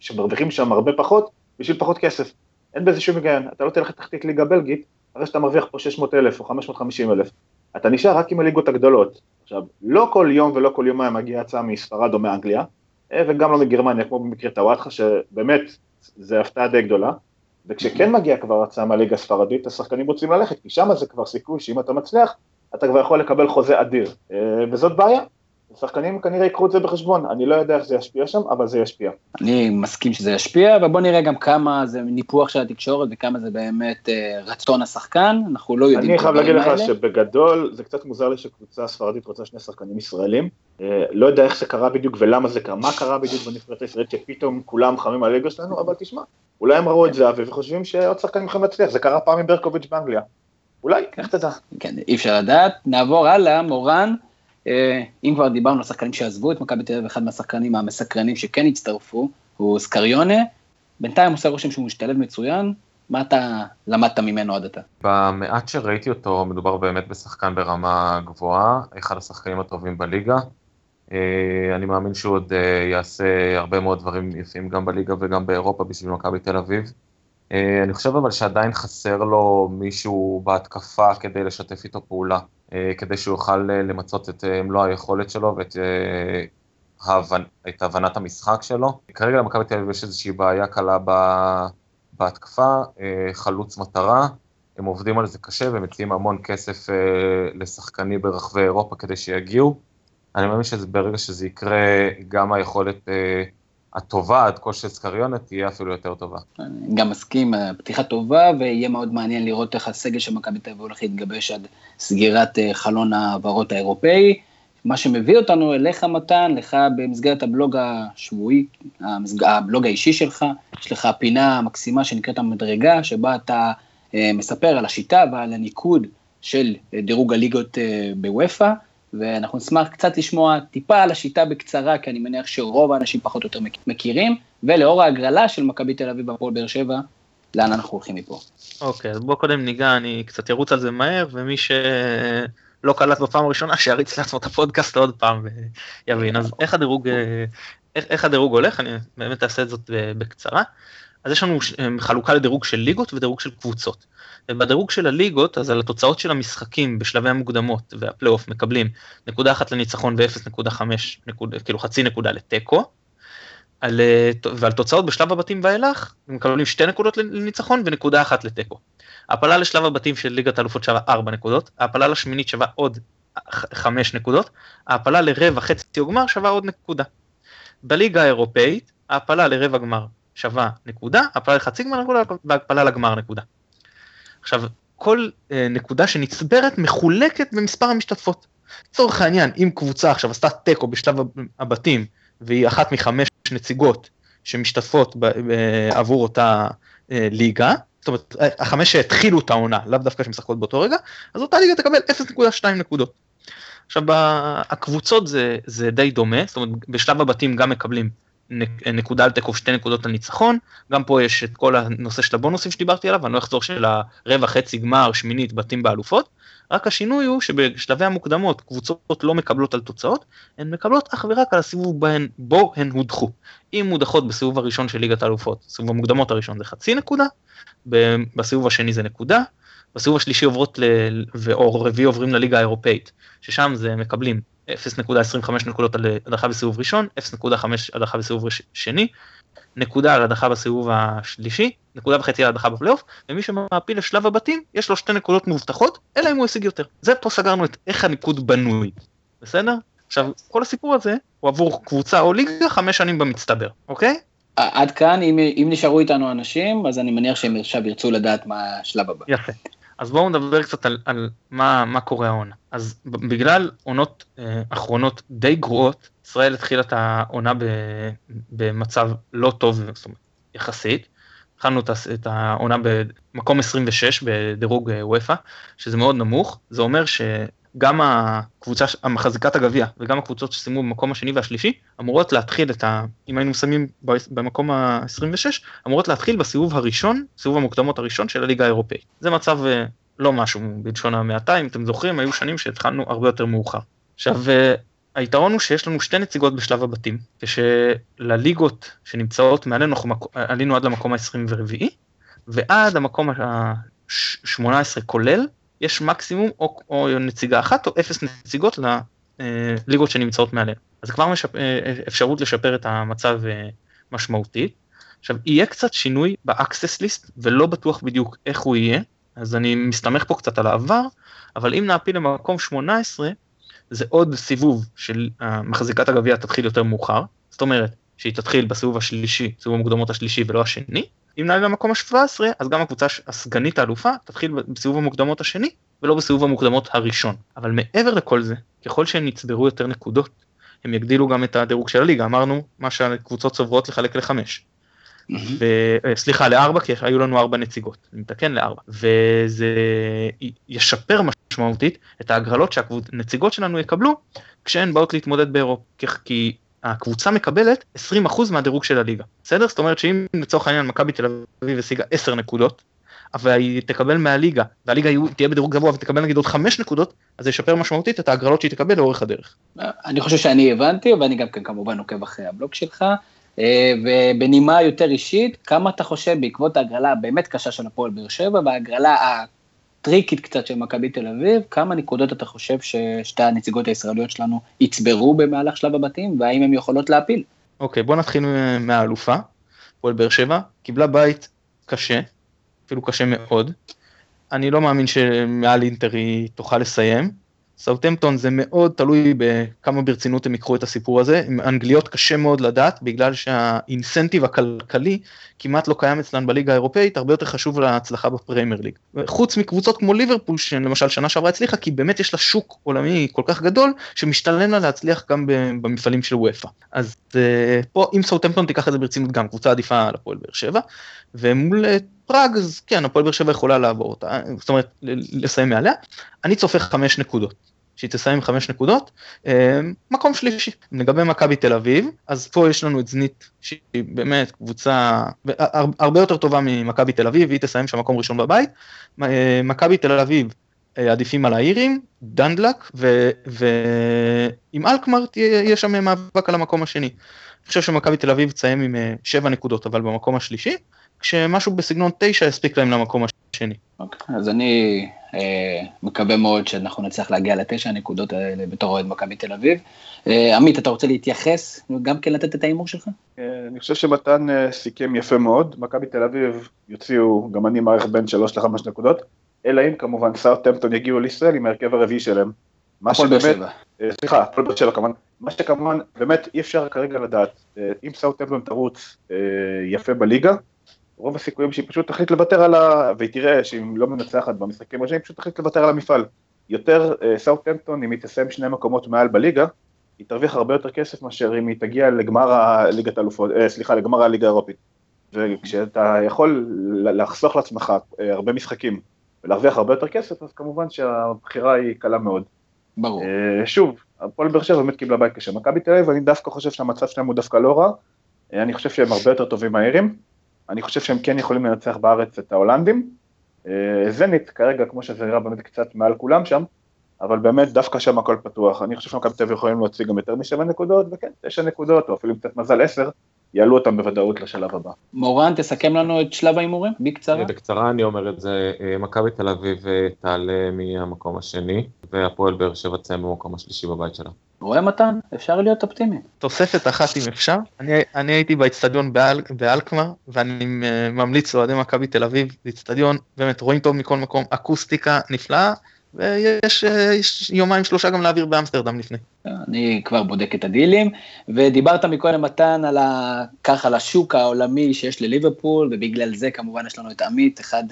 שמרוויחים שם הרבה פחות, בשביל פחות כסף. אין בזה שום היגיון, אתה לא תלך לתחתית ליגה בלגית, הרי שאתה מרוויח פה שש מאות אלף או חמש מאות וחמישים אלף. אתה נשאר רק עם הליגות הגדולות. עכשיו, לא כל יום ולא כל יומיים מגיע הצעה מספרד או מאנגליה, וגם לא מגרמניה, כמו במקרה טוואטחה, שבאמת זה הפתעה די גדולה, וכשכן מגיע כבר הצעה מהליגה הספרדית, השחקנים רוצים ללכת, כי שם זה כבר סיכוי שאם אתה מצליח, אתה כבר יכול לקבל חוזה אדיר. וזאת בעיה. השחקנים כנראה יקחו את זה בחשבון, אני לא יודע איך זה ישפיע שם, אבל זה ישפיע. אני מסכים שזה ישפיע, ובוא נראה גם כמה זה ניפוח של התקשורת, וכמה זה באמת אה, רצון השחקן, אנחנו לא יודעים. אני חייב להגיד לך שבגדול, זה קצת מוזר לי שקבוצה ספרדית רוצה שני שחקנים ישראלים, אה, לא יודע איך זה קרה בדיוק ולמה זה קרה, מה קרה בדיוק בנבחרת הישראלית, שפתאום כולם חמים על הליגה שלנו, אבל תשמע, אולי הם ראו את זה, וחושבים שעוד שחקנים יכולים להצליח, זה קרה פעם עם ברקוביץ' באנגליה. אולי, איך תדע? כן, אי אפשר לדעת. נעבור הלאה, מורן. אם כבר דיברנו על שחקנים שעזבו את מכבי תל אביב, אחד מהשחקנים המסקרנים שכן הצטרפו, הוא סקריונה, בינתיים הוא עושה רושם שהוא משתלב מצוין, מה אתה למדת ממנו עד עתה? במעט שראיתי אותו, מדובר באמת בשחקן ברמה גבוהה, אחד השחקנים הטובים בליגה, אני מאמין שהוא עוד יעשה הרבה מאוד דברים יפים גם בליגה וגם באירופה בשביל מכבי תל אביב, אני חושב אבל שעדיין חסר לו מישהו בהתקפה כדי לשתף איתו פעולה, כדי שהוא יוכל למצות את מלוא היכולת שלו ואת את הבנת המשחק שלו. כרגע למכבי תל אביב יש איזושהי בעיה קלה בהתקפה, חלוץ מטרה, הם עובדים על זה קשה ומציעים המון כסף לשחקנים ברחבי אירופה כדי שיגיעו. אני מאמין שברגע שזה יקרה גם היכולת הטובה, עד כל שסקריונה תהיה אפילו יותר טובה. אני גם מסכים, פתיחה טובה, ויהיה מאוד מעניין לראות איך הסגל של מכבי תל אביב הולך להתגבש עד סגירת חלון העברות האירופאי. מה שמביא אותנו אליך מתן, לך במסגרת הבלוג השבועי, הבלוג האישי שלך, יש לך פינה מקסימה שנקראת המדרגה, שבה אתה מספר על השיטה ועל הניקוד של דירוג הליגות בוויפה, ואנחנו נשמח קצת לשמוע טיפה על השיטה בקצרה, כי אני מניח שרוב האנשים פחות או יותר מכירים, ולאור ההגרלה של מכבי תל אביב והפועל באר שבע, לאן אנחנו הולכים מפה. אוקיי, אז בוא קודם ניגע, אני קצת ירוץ על זה מהר, ומי שלא קלט בפעם הראשונה, שיריץ לעצמו את הפודקאסט עוד פעם, יבין. אז איך הדירוג, איך, איך הדירוג הולך? אני באמת אעשה את זאת בקצרה. אז יש לנו חלוקה לדירוג של ליגות ודירוג של קבוצות. ובדירוג של הליגות, אז על התוצאות של המשחקים בשלבי המוקדמות והפלייאוף מקבלים נקודה אחת לניצחון ו-אפס נקודה חמש, כאילו חצי נקודה לטקו, על, ועל תוצאות בשלב הבתים ואילך, הם מקבלים שתי נקודות לניצחון ונקודה אחת לטקו. ההפלה לשלב הבתים של ליגת האלופות שווה ארבע נקודות, ההפלה לשמינית שווה עוד חמש נקודות, ההפלה לרבע חצי וגמר שווה עוד נקודה. בליגה האירופאית, ההפלה לרבע גמר שווה נקודה, ההפלה לחצי גמר נקודה, וההפלה לגמר נקודה. עכשיו, כל אה, נקודה שנצברת מחולקת במספר המשתתפות. לצורך העניין, אם קבוצה עכשיו עשתה טקו בשלב הבתים, והיא אחת מחמש נציגות שמשתתפות ב, אה, עבור אותה אה, ליגה, זאת אומרת, החמש שהתחילו את העונה, לאו דווקא שמשחקות באותו רגע, אז אותה ליגה תקבל אפס נקודה שתיים נקודות. עכשיו, הקבוצות זה, זה די דומה, זאת אומרת, בשלב הבתים גם מקבלים נקודה על תקוף שתי נקודות לניצחון, גם פה יש את כל הנושא של הבונוסים שדיברתי עליו, אני לא אחזור של הרבע חצי גמר, שמינית, בתים באלופות, רק השינוי הוא שבשלבי המוקדמות קבוצות לא מקבלות על תוצאות, הן מקבלות אך ורק על הסיבוב בהן, בו הן הודחו. אם הודחות בסיבוב הראשון של ליגת האלופות, סיבוב המוקדמות הראשון זה חצי נקודה, בסיבוב השני זה נקודה, בסיבוב השלישי עוברות ל... ואור רביעי עוברים לליגה האירופאית, ששם זה מקבלים אפס נקודה עשרים וחמש נקודות על הדחה בסיבוב ראשון, אפס נקודה חמש הדחה בסיבוב שני, נקודה על הדחה בסיבוב השלישי, נקודה וחצי על הדחה בפלייאוף, ומי שמעפיל לשלב הבתים, יש לו שתי נקודות מובטחות, אלא אם הוא השיג יותר. זה פה סגרנו את איך הניקוד בנוי. בסדר? עכשיו, כל הסיפור הזה הוא עבור קבוצה או ליגה חמש שנים במצטבר, אוקיי? עד כאן, אם, אם נשארו איתנו אנשים, אז אני מניח שהם עכשיו ירצו לדעת מה השלב הבא. יפה. אז בואו נדבר קצת על, על מה, מה קורה העונה. אז בגלל עונות אה, אחרונות די גרועות, ישראל התחילה את העונה במצב לא טוב, זאת אומרת, יחסית. התחלנו את העונה במקום עשרים ושש בדירוג וופא, שזה מאוד נמוך. זה אומר שגם הקבוצה המחזיקת הגביע, וגם הקבוצות שסיימו במקום השני והשלישי, אמורות להתחיל את ה... אם היינו שמים במקום ה-עשרים ושש, אמורות להתחיל בסיבוב הראשון, סיבוב המוקדמות הראשון של הליגה האירופאית. זה מצב לא משהו בלשון המעטה, אם אתם זוכרים, היו שנים שהתחלנו הרבה יותר מאוחר. עכשיו... היתרון הוא שיש לנו שתי נציגות בשלב הבתים, כשלליגות שנמצאות מעלינו, עלינו עד למקום ה-עשרים וארבע, ועד המקום ה-שמונה עשרה כולל, יש מקסימום או, או נציגה אחת, או אפס נציגות לליגות שנמצאות מעלינו. אז כבר משפ... אפשרות לשפר את המצב משמעותי. עכשיו, יהיה קצת שינוי באקסס ליסט, ולא בטוח בדיוק איך הוא יהיה, אז אני מסתמך פה קצת על העבר, אבל אם נעפיל למקום שמונה עשרה, זה עוד סיבוב של מחזיקת הגביע תתחיל יותר מאוחר, זאת אומרת שהיא תתחיל בסיבוב השלישי, סיבוב המוקדמות השלישי ולא השני, אם נעלה למקום ה-שבע עשרה, אז גם הקבוצה הסגנית האלופה תתחיל בסיבוב המוקדמות השני, ולא בסיבוב המוקדמות הראשון. אבל מעבר לכל זה, ככל שהן יצברו יותר נקודות, הם יגדילו גם את הדירוג של הליגה, אמרנו מה שהקבוצות צוברות לחלק לחמש, סליחה לארבע, כי היו לנו ארבע נציגות, נתקן לארבע, וזה ישפר משמעותית את ההגרלות שהנציגות שלנו יקבלו, כשהן באות להתמודד באירופה, כי הקבוצה מקבלת עשרים אחוז מהדירוג של הליגה, בסדר? זאת אומרת שאם לצורך העניין מכבי תל אביב השיגה עשר נקודות, אבל היא תקבל מהליגה, והליגה תהיה בדירוג גבוה ותקבל נגיד עוד חמש נקודות, אז זה ישפר משמעותית את ההגרלות שהיא תקבל לאורך הדרך. אני חושב שאני הבנתי, ואני גם כן כמובן עוקב אחרי הבלוג שלך, ובנימה יותר אישית, כמה אתה חושב בעקבות ההגרלה הבאמת קשה של הפועל באר שבע, וההגרלה הטריקית קצת של מכבי תל אביב, כמה נקודות אתה חושב ששתי הנציגות הישראליות שלנו יצברו במהלך שלב הבתים, והאם הן יכולות להפיל? אוקיי, בוא נתחיל מהאלופה, הפועל באר שבע, קיבלה בית קשה, אפילו קשה מאוד, אני לא מאמין שמעל אינטר היא תוכל לסיים, סאות'המפטון זה מאוד תלוי בכמה ברצינות הם יקחו את הסיפור הזה, עם אנגליות קשה מאוד לדעת, בגלל שהאינסנטיב הכלכלי כמעט לא קיים אצלן בליגה האירופאית, הרבה יותר חשוב להצלחה בפרמייר ליג. חוץ מקבוצות כמו ליברפול, שלמשל שנה שעברה הצליחה, כי באמת יש לה שוק עולמי כל כך גדול, שמשתלם לה להצליח גם במפעלים של וופא. אז פה אם סאות'המפטון תיקח את זה ברצינות גם, קבוצה עדיפה על הפועל באר שבע, ומול פראגז, כן, הפועל באר שבע יכולה לעבור אותה, זאת אומרת, לסיים מעליה, אני צופה חמש נקודות, שהיא תסיים חמש נקודות, מקום שלישי, לגבי מכבי תל אביב, אז פה יש לנו את זנית, שהיא באמת קבוצה, הרבה יותר טובה ממכבי תל אביב, והיא תסיים שהמקום ראשון בבית, מכבי תל אביב, עדיפים על העירים, דנדלק, ועם אלכמרט יש שם מאבק על המקום השני, אני חושב שמכבי תל אביב תסיים עם שבע נקודות, אבל במקום השלישי, כשמשהו בסגנון תשע הספיק להם למקום השני. אוקיי, אז אני מקווה מאוד שאנחנו נצליח להגיע לתשע הנקודות האלה בתור אוהד מכבי תל אביב. עמית, אתה רוצה להתייחס? גם כן לתת את ההימור שלך? אני חושב שמתן סיכם יפה מאוד. מכבי תל אביב יוציאו, גם אני מערך בין שלוש לחמש נקודות, אלא אם כמובן סאות'המפטון יגיעו לישראל עם הרכב הרביעי שלהם. הפועל באר שבע. סליחה, הפועל באר שבע כמובן. מה שכמובן, באמת אי אפשר כרגע לדעת. אם סאות'המפטון תרוץ יפה בליגה, רוב הסיכויים שהיא פשוט תחליט לוותר על ה... והיא תראה שהיא לא מנצחת במשחקים הראשונים, פשוט תחליט לוותר על המפעל. יותר, סאות'המפטון, אם היא תסיים שני מקומות מעל בליגה, היא תרוויח הרבה יותר כסף מאשר אם היא תגיע לגמר הליגת האלופות, סליחה, לגמר הליגה האירופית. וכשאתה יכול לחסוך לעצמך הרבה משחקים ולהרוויח הרבה יותר כסף, אז כמובן שהבחירה היא קלה מאוד. ברור. שוב, הפועל באר שבע באמת קיבלה בית קשה. מכבי תל אביב, אני דווקא חושב שהמצב שלהם הוא דווקא לא רע. אני חושב שהם הרבה יותר טובים מהאירים. אני חושב שהם כן יכולים לנצח בארץ את ההולנדים, זנית כרגע כמו שזה נראה באמת קצת מעל כולם שם, אבל באמת דווקא שם הכל פתוח, אני חושב שמכבי תל אביב יכולים להוציא גם יותר משבע נקודות, וכן, תשע נקודות, או אפילו קצת מזל עשר, יעלו אותם בוודאות לשלב הבא. מורן, תסכם לנו את שלב ההימורים, בקצרה. בקצרה אני אומר את זה, מכבי תל אביב תעלה מהמקום השני, והפועל באר שבע תסיים במקום השלישי בבית שלה. רואה מתן, אפשר להיות אופטימי. תוספת אחת אם אפשר, אני, אני הייתי באצטדיון באל, באלקמר, ואני ממליץ לאוהדי מכבי תל אביב, לאצטדיון, באמת רואים טוב מכל מקום, אקוסטיקה נפלאה, ויש יש יומיים שלושה גם להעביר באמסטרדם לפני. אני כבר בודק את הדילים, ודיברת מקודם מתן על, ה, כך, על השוק העולמי שיש לליברפול, ובגלל זה כמובן יש לנו את עמית, אחד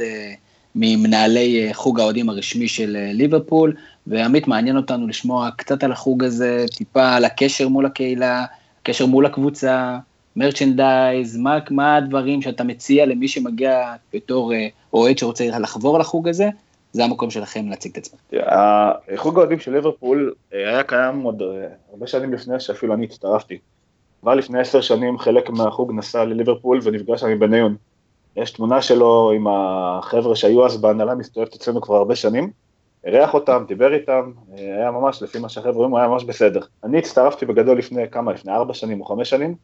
ממנהלי חוג האוהדים הרשמי של ליברפול, ועמית מעניין אותנו לשמוע קצת על החוג הזה, טיפה על הקשר מול הקהילה, הקשר מול הקבוצה, מרצ'נדייז, מה, מה הדברים שאתה מציע למי שמגיע בתור אוהד שרוצה לחבור לחוג הזה, זה המקום שלכם להציג את עצמם. החוג האוהדים של ליברפול היה קיים עוד הרבה שנים לפני שאפילו אני הצטרפתי. כבר לפני עשר שנים חלק מהחוג נסע לליברפול ונפגש עם בניון. יש תמונה שלו עם החבר'ה שהיו אז בהנהלה, מסתובבת אצלנו כבר הרבה שנים, הריח אותם, דיבר איתם, היה ממש, לפי מה שהחבר'ה רואים, היה ממש בסדר. אני הצטרפתי בגדול לפני כמה, לפני ארבע שנים או חמש שנים,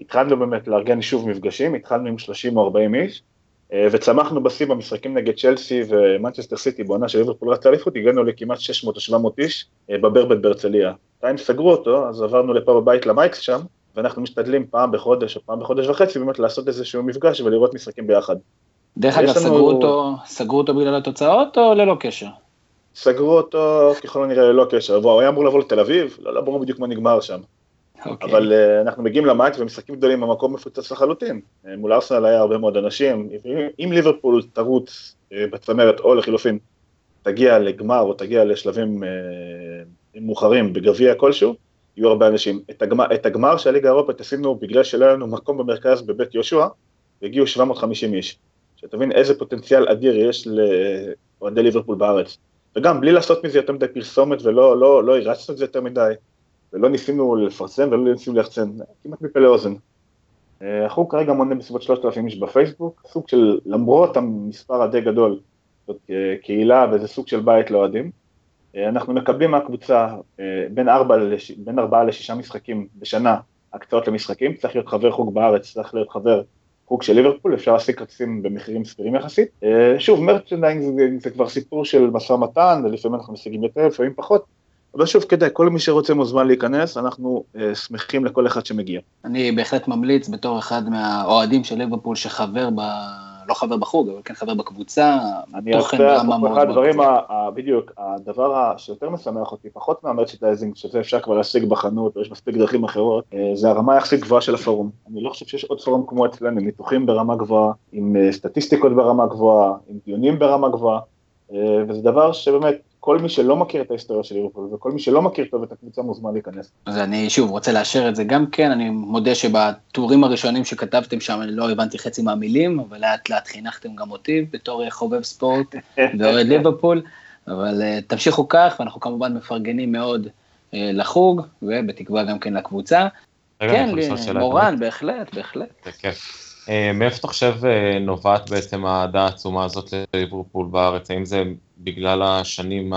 התחלנו באמת לארגן שוב מפגשים, התחלנו עם שלושים או ארבעים איש, וצמחנו בסי במשחקים נגד צ'לסי ומנצ'סטר סיטי, בעונה של ליברפול רצה אליפות, הגענו לכמעט שש מאות או שבע מאות איש בברבט בהרצליה. טיים סגרו אותו, אז עברנו לפה בבית למייקס שם, ואנחנו משתדלים פעם בחודש או פעם בחודש וחצי באמת לעשות איזשהו מפגש ולראות משחקים ביחד. דרך אגב, סגרו אותו, סגרו אותו בגלל התוצאות או ללא קשר? סגרו אותו ככל הנראה ללא קשר, הוא היה אמור לבוא לתל אביב, לא ברור בדיוק מה נגמר שם. אבל אנחנו מגיעים למאקס ומשחקים גדולים במקום מפוצץ לחלוטין. מול ארסנל היה הרבה מאוד אנשים, אם ליברפול תרוץ בצמרת או לחילופין, תגיע לגמר או תגיע לשלבים מאוחרים בגביע כלשהו, יהיו הרבה אנשים. את הגמר, את הגמר של הליגה האירופית עשינו בגלל שלא לנו מקום במרכז בבית יהושע, והגיעו שבע מאות וחמישים איש. שתבין איזה פוטנציאל אדיר יש לאוהדי ליברפול בארץ. וגם בלי לעשות מזה יותר מדי פרסומת, ולא לא, לא הרצנו את זה יותר מדי, ולא ניסינו לפרסם ולא ניסינו לחצן, כמעט מפה לאוזן. החוג כרגע מונה בסביבות שלושת אלפים איש בפייסבוק, סוג של, למרות המספר הדי גדול, זאת קהילה וזה סוג של בית לאוהדים, אנחנו מקבלים מהקבוצה בין ארבעה לשישה משחקים בשנה, הקצאות למשחקים, צריך להיות חבר חוג בארץ, צריך להיות חבר חוג של ליברפול, אפשר להשיג כרטיסים במחירים סבירים יחסית. שוב, מרצ'נדיינג זה כבר סיפור של משא ומתן, לפעמים אנחנו משיגים יותר, לפעמים פחות, אבל שוב, כדאי, כל מי שרוצה מוזמן להיכנס, אנחנו שמחים לכל אחד שמגיע. אני בהחלט ממליץ בתור אחד מהאוהדים של ליברפול שחבר ב... לא חבר בחוג, אבל כן חבר בקבוצה, התוכן רמה מאוד מאוד. הדברים, בדיוק, הדבר שיותר משמח אותי, פחות מהמרצ'נדייזינג, שזה אפשר כבר להשיג בחנות, יש מספיק דרכים אחרות, זה הרמה יחסית גבוהה של הפורום. אני לא חושב שיש עוד פורום כמו אצלנו, ניתוחים ברמה גבוהה, עם סטטיסטיקות ברמה גבוהה, עם דיונים ברמה גבוהה, וזה דבר שבאמת, כל מי שלא מכיר את ההיסטוריה של ליברפול, וכל מי שלא מכיר טוב את הקבוצה מוזמן להיכנס. אז אני שוב רוצה לאשר את זה גם כן, אני מודה שבתיאורים הראשונים שכתבתם שם, אני לא הבנתי חצי מהמילים, אבל לאט לאט חינכתם גם אותי, בתור חובב ספורט, ואוהד ליברפול, אבל uh, תמשיכו כך, ואנחנו כמובן מפרגנים מאוד uh, לחוג, ובתקווה גם כן לקבוצה. כן, מורן, בהחלט, בהחלט. זה כיף. מאיפה אתה חושב נובעת בעצם העדה העצומה הזאת לליברפול בארץ? האם זה בגלל השנים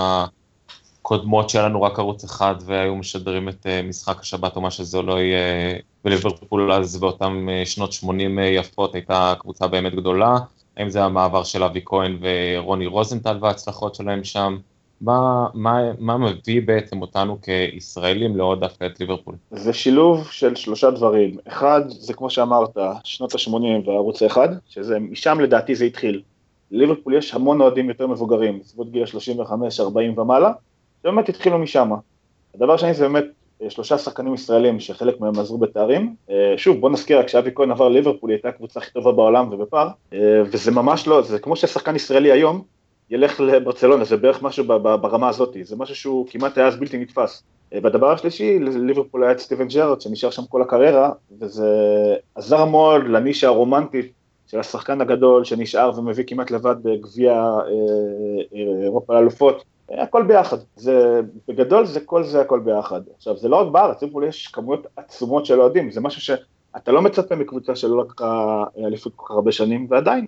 הקודמות שלנו רק ערוץ אחד והיו משדרים את משחק השבת או מה שזה לא יהיה בליברפול, אז באותם שנות שמונים יפות הייתה קבוצה באמת גדולה? האם זה המעבר של אבי כהן ורוני רוזנטל וההצלחות שלהם שם? מה, מה, מה מביא בעצם אותנו כישראלים לעוד דווקא את ליברפול? זה שילוב של שלושה דברים. אחד, זה כמו שאמרת, שנות ה-שמונים והערוץ האחד, שזה משם לדעתי זה התחיל. ליברפול יש המון אוהדים יותר מבוגרים, סביבות גיל שלושים וחמש ארבעים ומעלה, שבאמת התחילו משם. הדבר שני זה באמת שלושה שחקנים ישראלים שחלק מהם עזרו בתארים. שוב, בוא נזכיר, כשאבי כהן עבר ליברפול, היא הייתה הקבוצה הכי טובה בעולם ובפער, וזה ממש לא, זה כמו ששחקן ישראלי היום, ילך לברצלונה, זה בערך משהו ברמה הזאת, זה משהו שהוא כמעט היה אז בלתי נתפס. בדבר השלישי, ליברפול היה את סטיבן ג'רארד, שנשאר שם כל הקריירה, וזה עזר מאוד לנישה הרומנטית של השחקן הגדול, שנשאר ומביא כמעט לבד בגביע אירופה לאלופות, הכל ביחד. זה, בגדול זה כל זה הכל ביחד. עכשיו, זה לא רק בארץ, ליברפול יש כמויות עצומות של אוהדים, זה משהו שאתה לא מצפה מקבוצה שלא לקחה אליפות כל כך הרבה שנים, ועדיין.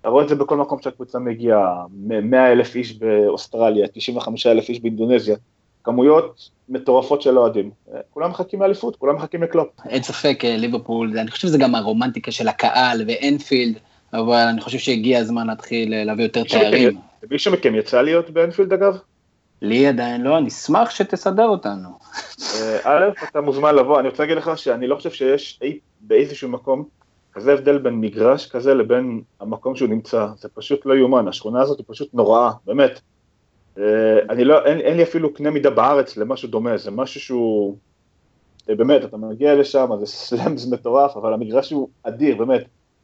אתה רואה את זה בכל מקום שהקבוצה מגיעה, מאה אלף איש באוסטרליה, תשעים וחמישה אלף איש באינדונזיה, כמויות מטורפות של אוהדים. כולם מחכים לאליפות, כולם מחכים לקלופ. אין ספק, ליברפול, אני חושב שזה גם הרומנטיקה של הקהל ואנפילד, אבל אני חושב שהגיע הזמן להתחיל להביא יותר תארים. מישהו מכם יצא להיות באנפילד אגב? לי עדיין לא, אני שמח שתסדר אותנו. א', אתה מוזמן לבוא, אני רוצה להגיד לך שאני לא חושב שיש באיזשהו מקום, כזה הבדל בין מגרש כזה לבין המקום שהוא נמצא, זה פשוט לא יומן, השכונה הזאת היא פשוט נוראה, באמת. אני לא, אין, אין לי אפילו קנה מידה בארץ למשהו דומה, זה משהו שהוא, באמת, אתה מגיע לשם, זה סלאמס מטורף, אבל המגרש הוא אדיר, באמת.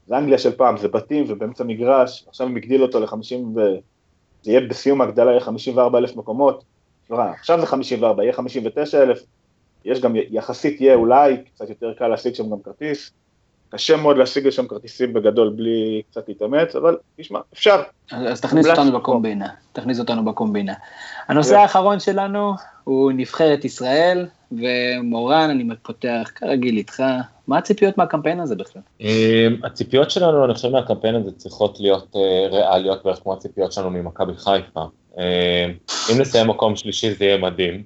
זה אנגליה של פעם, זה בתים ובאמצע מגרש, עכשיו הם הגדילו אותו ל-חמישים, זה יהיה בסיום ההגדלה, יהיה חמישים וארבעה אלף מקומות, עכשיו זה חמישים וארבע, יהיה חמישים ותשע אלף, יש גם יחסית יהיה אולי, קצת יותר קל להשיג שם גם כרטיס, קשה מאוד להשיג לשם כרטיסים בגדול בלי קצת להתאמץ, אבל תשמע, אפשר. אז תכניס אותנו בקומבינה, תכניס אותנו בקומבינה. הנושא האחרון שלנו הוא נבחרת ישראל, ומורן, אני מפותח כרגיל איתך, מה הציפיות מהקמפיין הזה בכלל? הציפיות שלנו, אני חושב מהקמפיין הזה צריכות להיות ריאליות, בערך כמו הציפיות שלנו ממכבי חיפה. אם נסיים מקום שלישי זה יהיה מדהים,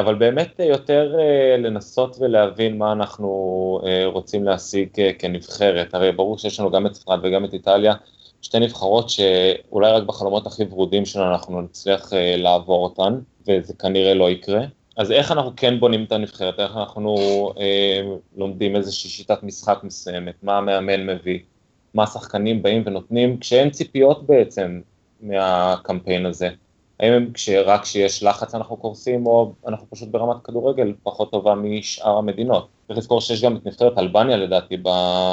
אבל באמת יותר לנסות ולהבין מה אנחנו רוצים להשיג כנבחרת, הרי ברור שיש לנו גם את ספרד וגם את איטליה, שתי נבחרות שאולי רק בחלומות הכי ורודים שלנו אנחנו נצליח לעבור אותן, וזה כנראה לא יקרה, אז איך אנחנו כן בונים את הנבחרת, איך אנחנו לומדים איזושהי שיטת משחק מסוימת, מה המאמן מביא, מה השחקנים באים ונותנים, כשאין ציפיות בעצם מהקמפיין הזה. האם רק כשיש לחץ אנחנו קורסים, או אנחנו פשוט ברמת כדורגל פחות טובה משאר המדינות. צריך לזכור שיש גם את נבחרת אלבניה, לדעתי,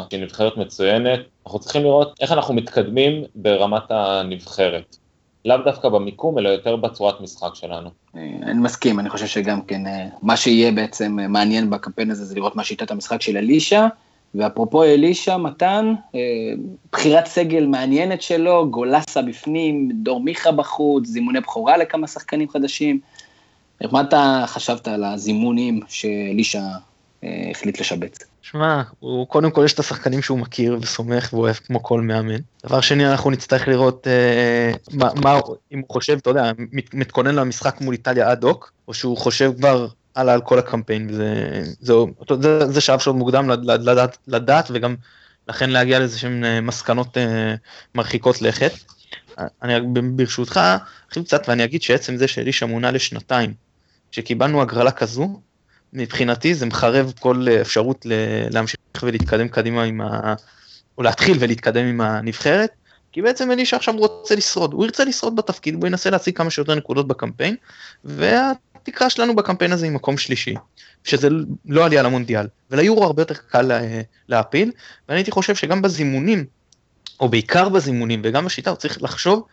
שהיא נבחרת מצוינת. אנחנו צריכים לראות איך אנחנו מתקדמים ברמת הנבחרת. לאו דווקא במיקום, אלא יותר בצורת משחק שלנו. אני מסכים, אני חושב שגם כן, מה שיהיה בעצם מעניין בקמפיין הזה, זה לראות מה שיטת המשחק של אלישה, ואפרופו אלישה, מתן, בחירת סגל מעניינת שלו, גולסה בפנים, דורמיכה בחוץ, זימוני בחורה לכמה שחקנים חדשים. מה אתה חשבת על הזימונים שאלישה החליט לשבץ? שמע, קודם כל יש את השחקנים שהוא מכיר וסומך ואוהב כמו כל מאמן. דבר שני, אנחנו נצטרך לראות אה, מה, מה, אם הוא חושב, אתה יודע, מת, מתכונן למשחק מול איטליה אדוק, או שהוא חושב כבר עלה על כל הקמפיין, זה, זה, זה, זה שעה שעוד מוקדם לדעת, לדעת, וגם לכן להגיע לאיזה שהן מסקנות מרחיקות לכת. אני ברשותך, אחרי קצת, ואני אגיד שעצם זה שלי שמונה לשנתיים, שקיבלנו הגרלה כזו, מבחינתי זה מחרב כל אפשרות להמשיך ולהתקדם קדימה עם ה... או להתחיל ולהתקדם עם הנבחרת, כי בעצם אלישה עכשיו רוצה לשרוד, הוא ירצה לשרוד בתפקיד, הוא ינסה להציג כמה שיותר נקודות בקמפיין, וה... התקרה שלנו בקמפיין הזה היא מקום שלישי, שזה לא עלייה למונדיאל, וליורו הרבה יותר קל להפיל, ואני הייתי חושב שגם בזימונים, או בעיקר בזימונים, וגם בשיטה, הוא צריך לחשוב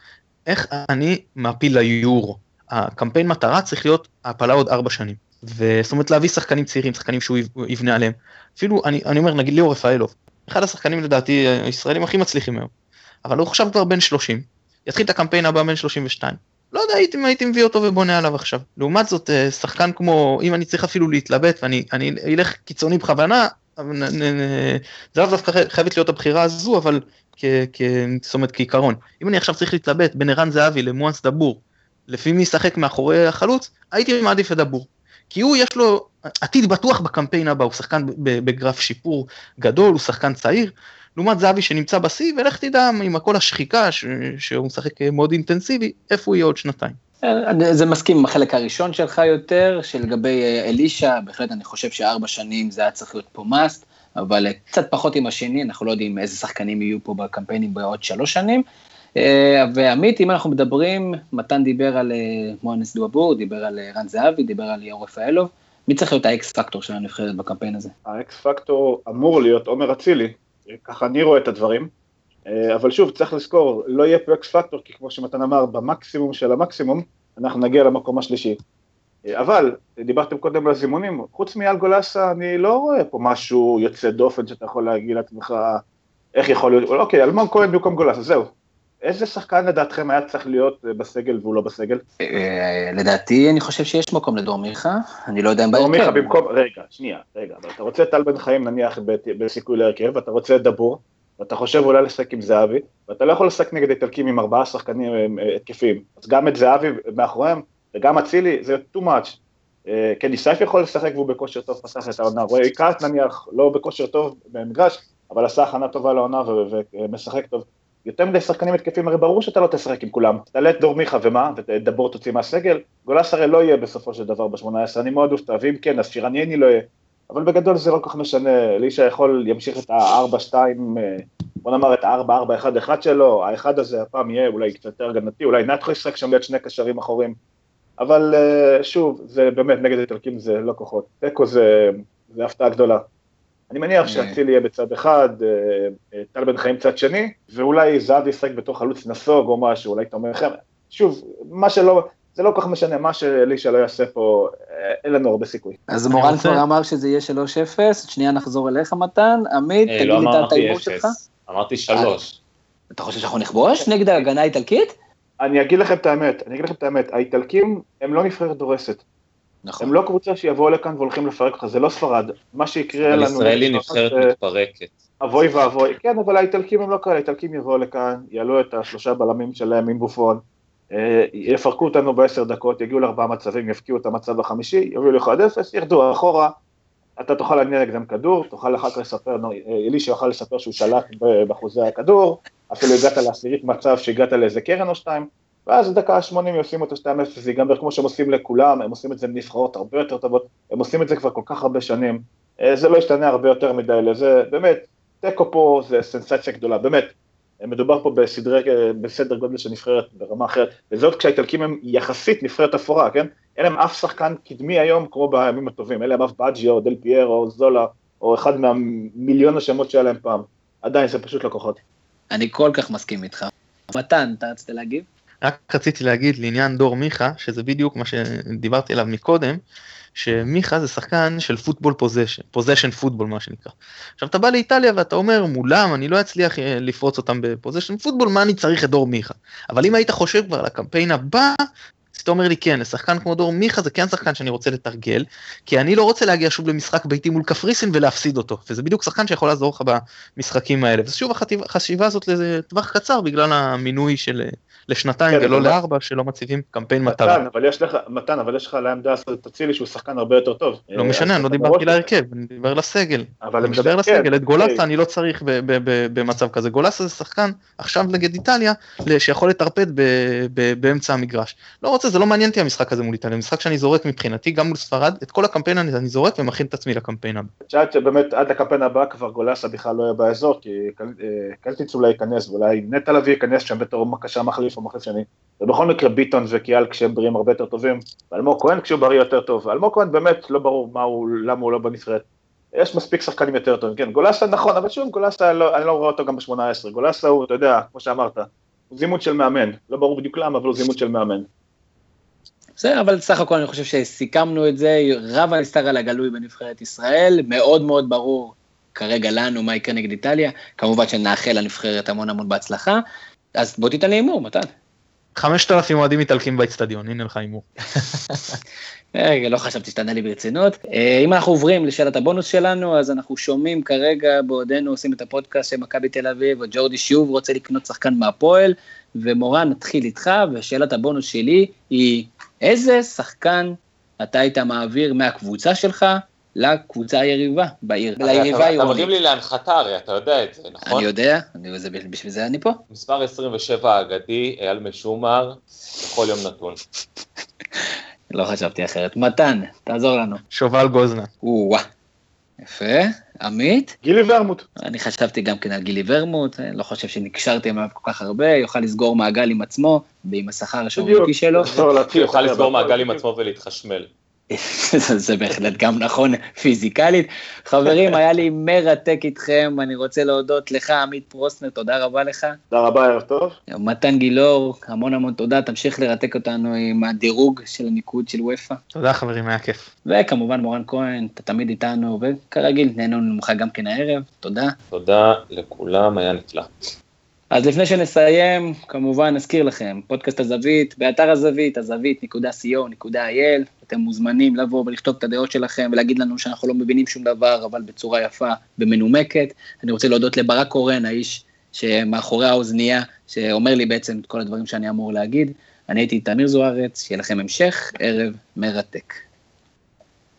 איך אני מאפיל ליורו. הקמפיין מטרה צריך להיות הפעלה עוד ארבע שנים, וזאת אומרת להביא שחקנים צעירים, שחקנים שהוא יבנה עליהם. אפילו, אני, אני אומר, נגיד ליאור רפאלוב, אחד השחקנים לדעתי הישראלים הכי מצליחים היום, אבל הוא חושב כבר בין שלושים, יתחיל את הקמפיין הבא בין שלושים ושתיים, לא יודע, הייתי מביא אותו ובונה עליו עכשיו. לעומת זאת, שחקן כמו, אם אני צריך אפילו להתלבט, ואני אלך קיצוני בכוונה, זה לא דווקא חייבת להיות הבחירה הזו, אבל כסומת כעיקרון. אם אני עכשיו צריך להתלבט בין רן זהבי למואנס דבור, לפי מי ישחק מאחורי החלוץ, הייתי מעדיף את דבור. כי הוא יש לו עתיד בטוח בקמפיין הבא, הוא שחקן בגרף שיפור גדול, הוא שחקן צעיר, לעומת זהבי שנמצא בסי, ולך תדע עם הכל השחיקה, ש- שהוא משחק מאוד אינטנסיבי, איפה הוא יהיה עוד שנתיים. זה מסכים עם החלק הראשון שלך יותר, שלגבי אלישה, בהחלט אני חושב שארבע שנים זה היה צריך להיות פה מאסט, אבל קצת פחות עם השני, אנחנו לא יודעים איזה שחקנים יהיו פה בקמפיינים בעוד שלוש שנים, ועמית, אם אנחנו מדברים, מתן דיבר על מואנס דואבור, דיבר על רן זהבי, דיבר על ליאור רפאלוב, מי צריך להיות האקס פקטור של הנבחרת בקמפיין הזה? האקס פקטור אמור להיות עומר אצילי. ככה אני רואה את הדברים, אבל שוב, צריך לזכור, לא יהיה פה אקס פקטור, כי כמו שמתן אמר, במקסימום של המקסימום, אנחנו נגיע למקום השלישי. אבל, דיברתם קודם על הזימונים, חוץ מאל גולסה, אני לא רואה פה משהו יוצא דופן, שאתה יכול להגיד לעצמך, איך יכול להיות, אוקיי, אלמור כהן במקום גולסה, זהו. איזה שחקן לדעתכם היה צריך להיות בסגל והוא לא בסגל? לדעתי אני חושב שיש מקום לדורמיכה, אני לא יודע אם... דורמיכה במקום, רגע, שנייה, רגע, אבל אתה רוצה טל בן חיים נניח בסיכוי להרכב, ואתה רוצה דבור, ואתה חושב אולי לשחק עם זהבי, ואתה לא יכול לשחק נגד איטלקים עם ארבעה שחקנים התקפיים, אז גם את זהבי מאחוריהם, וגם אצילי, זה too much, כן, ניסייף יכול לשחק והוא בקושר טוב פסח את העונה, רועי קארט נניח לא בקושר טוב במגרש, אבל עשה הכנה טובה לעונה ומשחק טוב. יותר מדי שחקנים התקפים, הרי ברור שאתה לא תשחק עם כולם. תעלה את דורמיכה ומה, ודבור תוציא מהסגל, גולס הרי לא יהיה בסופו של דבר ב-שמונה עשרה, אני מאוד אופתע, ואם כן, אז שירנייני לא יהיה, אבל בגדול זה לא כל כך משנה, אלישה יכול ימשיך את ה-ארבע שתיים, בוא נאמר את ה-ארבע ארבע אחת אחת שלו, האחד הזה הפעם יהיה אולי קצת יותר הגנתי, אולי נתחו ישחק שם ליד שני קשרים אחורים, אבל שוב, זה באמת נגד התלקים זה לא כוחות, תקו זה, זה הפתעה גדולה. אני מניח שאצילי יהיה בצד אחד, טל בן חיים צד שני, ואולי זהבי ישחק בתוך חלוץ נסוג או משהו, אולי אתה אומר לכם, שוב, מה שלא, זה לא כל כך משנה, מה שאלישה לא יעשה פה, אין לנו הרבה סיכוי. אז מורן כבר אמר שזה יהיה שלוש אפס, שנייה נחזור אליך מתן, עמית, תגיד לי את התאימות שלך. אמרתי שלוש. אתה חושב שאנחנו נכבוש נגד ההגנה האיטלקית? אני אגיד לכם את האמת, אני אגיד לכם את האמת, האיטלקים הם לא נבחרת דורסת. נכון. הם לא קבוצה שיבואו לכאן והולכים לפרק אותך, זה לא ספרד. מה שיקרה לנו... ישראלי נבחרת מתפרקת. אבוי ואבוי, כן, אבל האיטלקים הם לא כאלה, האיטלקים יבואו לכאן, יעלו את השלושה בלמים שלהם עם בופון, יפרקו אותנו בעשר דקות, יגיעו לארבעה מצבים, יפקיעו את המצב החמישי, יביאו לך עד אפס, ירדו אחורה, אתה תוכל להניע נגדם כדור, תוכל אחר כך לספר, אלישע יוכל לספר שהוא שלט באחוזי הכדור, אפילו הגעת לעשירית מצב שהגעת לאיזה קרן או שתיים, ואז דקה ה-שמונים עושים אותו שתיים אפס, זה ייגמר כמו שהם עושים לכולם, הם עושים את זה בנבחרות הרבה יותר טובות, הם עושים את זה כבר כל כך הרבה שנים, זה לא ישתנה הרבה יותר מדי לזה, באמת, תיקו פה זה סנסציה גדולה, באמת, מדובר פה בסדרי, בסדר גודל שנבחרת ברמה אחרת, וזאת כשהאיטלקים הם יחסית נבחרת אפורה, כן? אין להם אף שחקן קדמי היום כמו בימים הטובים, אין להם אף באג'יו, או דל פיירו, או זולה, או אחד מהמיליון השמות שהיה להם פעם, עדיין זה פשוט לקוחות. אני כל כך מסכים איתך. מתן, אתה רצית להגיב? רק רציתי להגיד לעניין דורמיכה, שזה בדיוק מה שדיברתי עליו מקודם, שמיכה זה שחקן של פוטבול פוזשן, פוזשן פוטבול מה שנקרא. עכשיו אתה בא לאיטליה ואתה אומר מולם, אני לא אצליח לפרוץ אותם בפוזשן פוטבול, מה אני צריך את דור מיכה? אבל אם היית חושב כבר על הקמפיין הבא, אז אתה אומר לי כן, לשחקן כמו דור מיכה זה כן שחקן שאני רוצה לתרגל, כי אני לא רוצה להגיע שוב למשחק ביתי מול קפריסין ולהפסיד אותו, וזה בדיוק שחקן שיכול לעזור לך במשחקים האלה, ושוב החשיבה הזאת לטווח קצר בגלל המינוי של... לשנתיים ולא לארבע שלא מציבים קמפיין מטרה. מתן, אבל יש לך לעמדה, תצילי שהוא שחקן הרבה יותר טוב. לא משנה, אני לא דיברתי להרכב, אני דיבר לסגל. אני מדבר לסגל, את גולסה אני לא צריך במצב כזה. גולסה זה שחקן, עכשיו נגד איטליה, שיכול לטרפד באמצע המגרש. לא רוצה, זה לא מעניין אותי המשחק הזה מול איטליה, משחק שאני זורק מבחינתי, גם מול ספרד, את כל הקמפיין אני זורק ומכין את עצמי לקמפיין הבא. שעד שבאמת עד הקמפיין הבא כבר גולסה בכלל לא יהיה באזור, כי קלטיץ אולי ייכנס, ואולי נטע לביא ייכנס שם בתור מקשה מחליף או מחליף שני, ובכל מקרה ביטון וקיאל כשהם בריאים הרבה יותר טובים, ואלמור כהן כשהוא בריא יותר טוב, אלמור כהן באמת לא ברור למה הוא לא בנבחרת, יש מספיק שחקנים יותר טובים, כן, גולסה נכון, אבל שוב גולסה, אני לא רואה אותו גם ב-שמונה עשרה, גולסה הוא, אתה יודע, כמו שאמרת, הוא זימות של מאמן, לא ברור בדיוק למה, אבל הוא זימות של מאמן. בסדר, אבל סך הכל אני חושב שסיכמנו את זה, רב הנסתר על הגלוי בנבחרת ישראל, מאוד מאוד ברור כרגע לנו מה יקרה נגד איטליה, כמובן שנאחל לנבחרת המון המון בהצלחה. אז בוא תיתן לי אימור, מתן. חמשת אלפים אוהדים מתעלקים באצטדיון, הנה לך אימור. רגע, לא חשבתי שתענה לי ברצינות. אם אנחנו עוברים לשאלת הבונוס שלנו, אז אנחנו שומעים כרגע, בעודנו עושים את הפודקאסט של מכבי תל אביב, וג'ורדי שוב רוצה לקנות שחקן מהפועל, ומורן, נתחיל איתך, ושאלת הבונוס שלי היא, איזה שחקן אתה היית מעביר מהקבוצה שלך, לקבוצה היריבה בעיר, ליריבה עירונית. אתה מגיב לי להנחתה, הרי אתה יודע את זה, נכון? אני יודע, בשביל זה אני פה. מספר עשרים ושבע האגדי, אייל משומר, בכל יום נתון. לא חשבתי אחרת. מתן, תעזור לנו. שובל גוזנה. וואו, יפה. עמית? גילי ורמוט. אני חשבתי גם כן על גילי ורמוט, לא חושב שנקשרתי עליו כל כך הרבה, יוכל לסגור מעגל עם עצמו, ועם השכר השערורתי שלו. יוכל לסגור מעגל עם עצמו ולהתחשמל. זה בהחלט גם נכון פיזיקלית. חברים, היה לי מרתק איתכם, אני רוצה להודות לך עמית פרוסנר, תודה רבה לך. תודה רבה, ערב טוב. מתן גילור, המון המון תודה, תמשיך לרתק אותנו עם הדירוג של הניקוד של וופא. תודה חברים, היה כיף. וכמובן מורן כהן, אתה תמיד איתנו, וכרגיל נהנו ממך גם כן הערב, תודה. תודה לכולם, היה נפלא. אז לפני שנסיים, כמובן נזכיר לכם, פודקאסט הזווית, באתר הזווית, הזווית נקודה סי או נקודה איי אל, אתם מוזמנים לבוא ולכתוב את הדעות שלכם, ולהגיד לנו שאנחנו לא מבינים שום דבר, אבל בצורה יפה, במנומקת. אני רוצה להודות לברק קורן, האיש שמאחורי האוזנייה, שאומר לי בעצם את כל הדברים שאני אמור להגיד. אני הייתי תמיר זוארץ, שיהיה לכם המשך, ערב מרתק.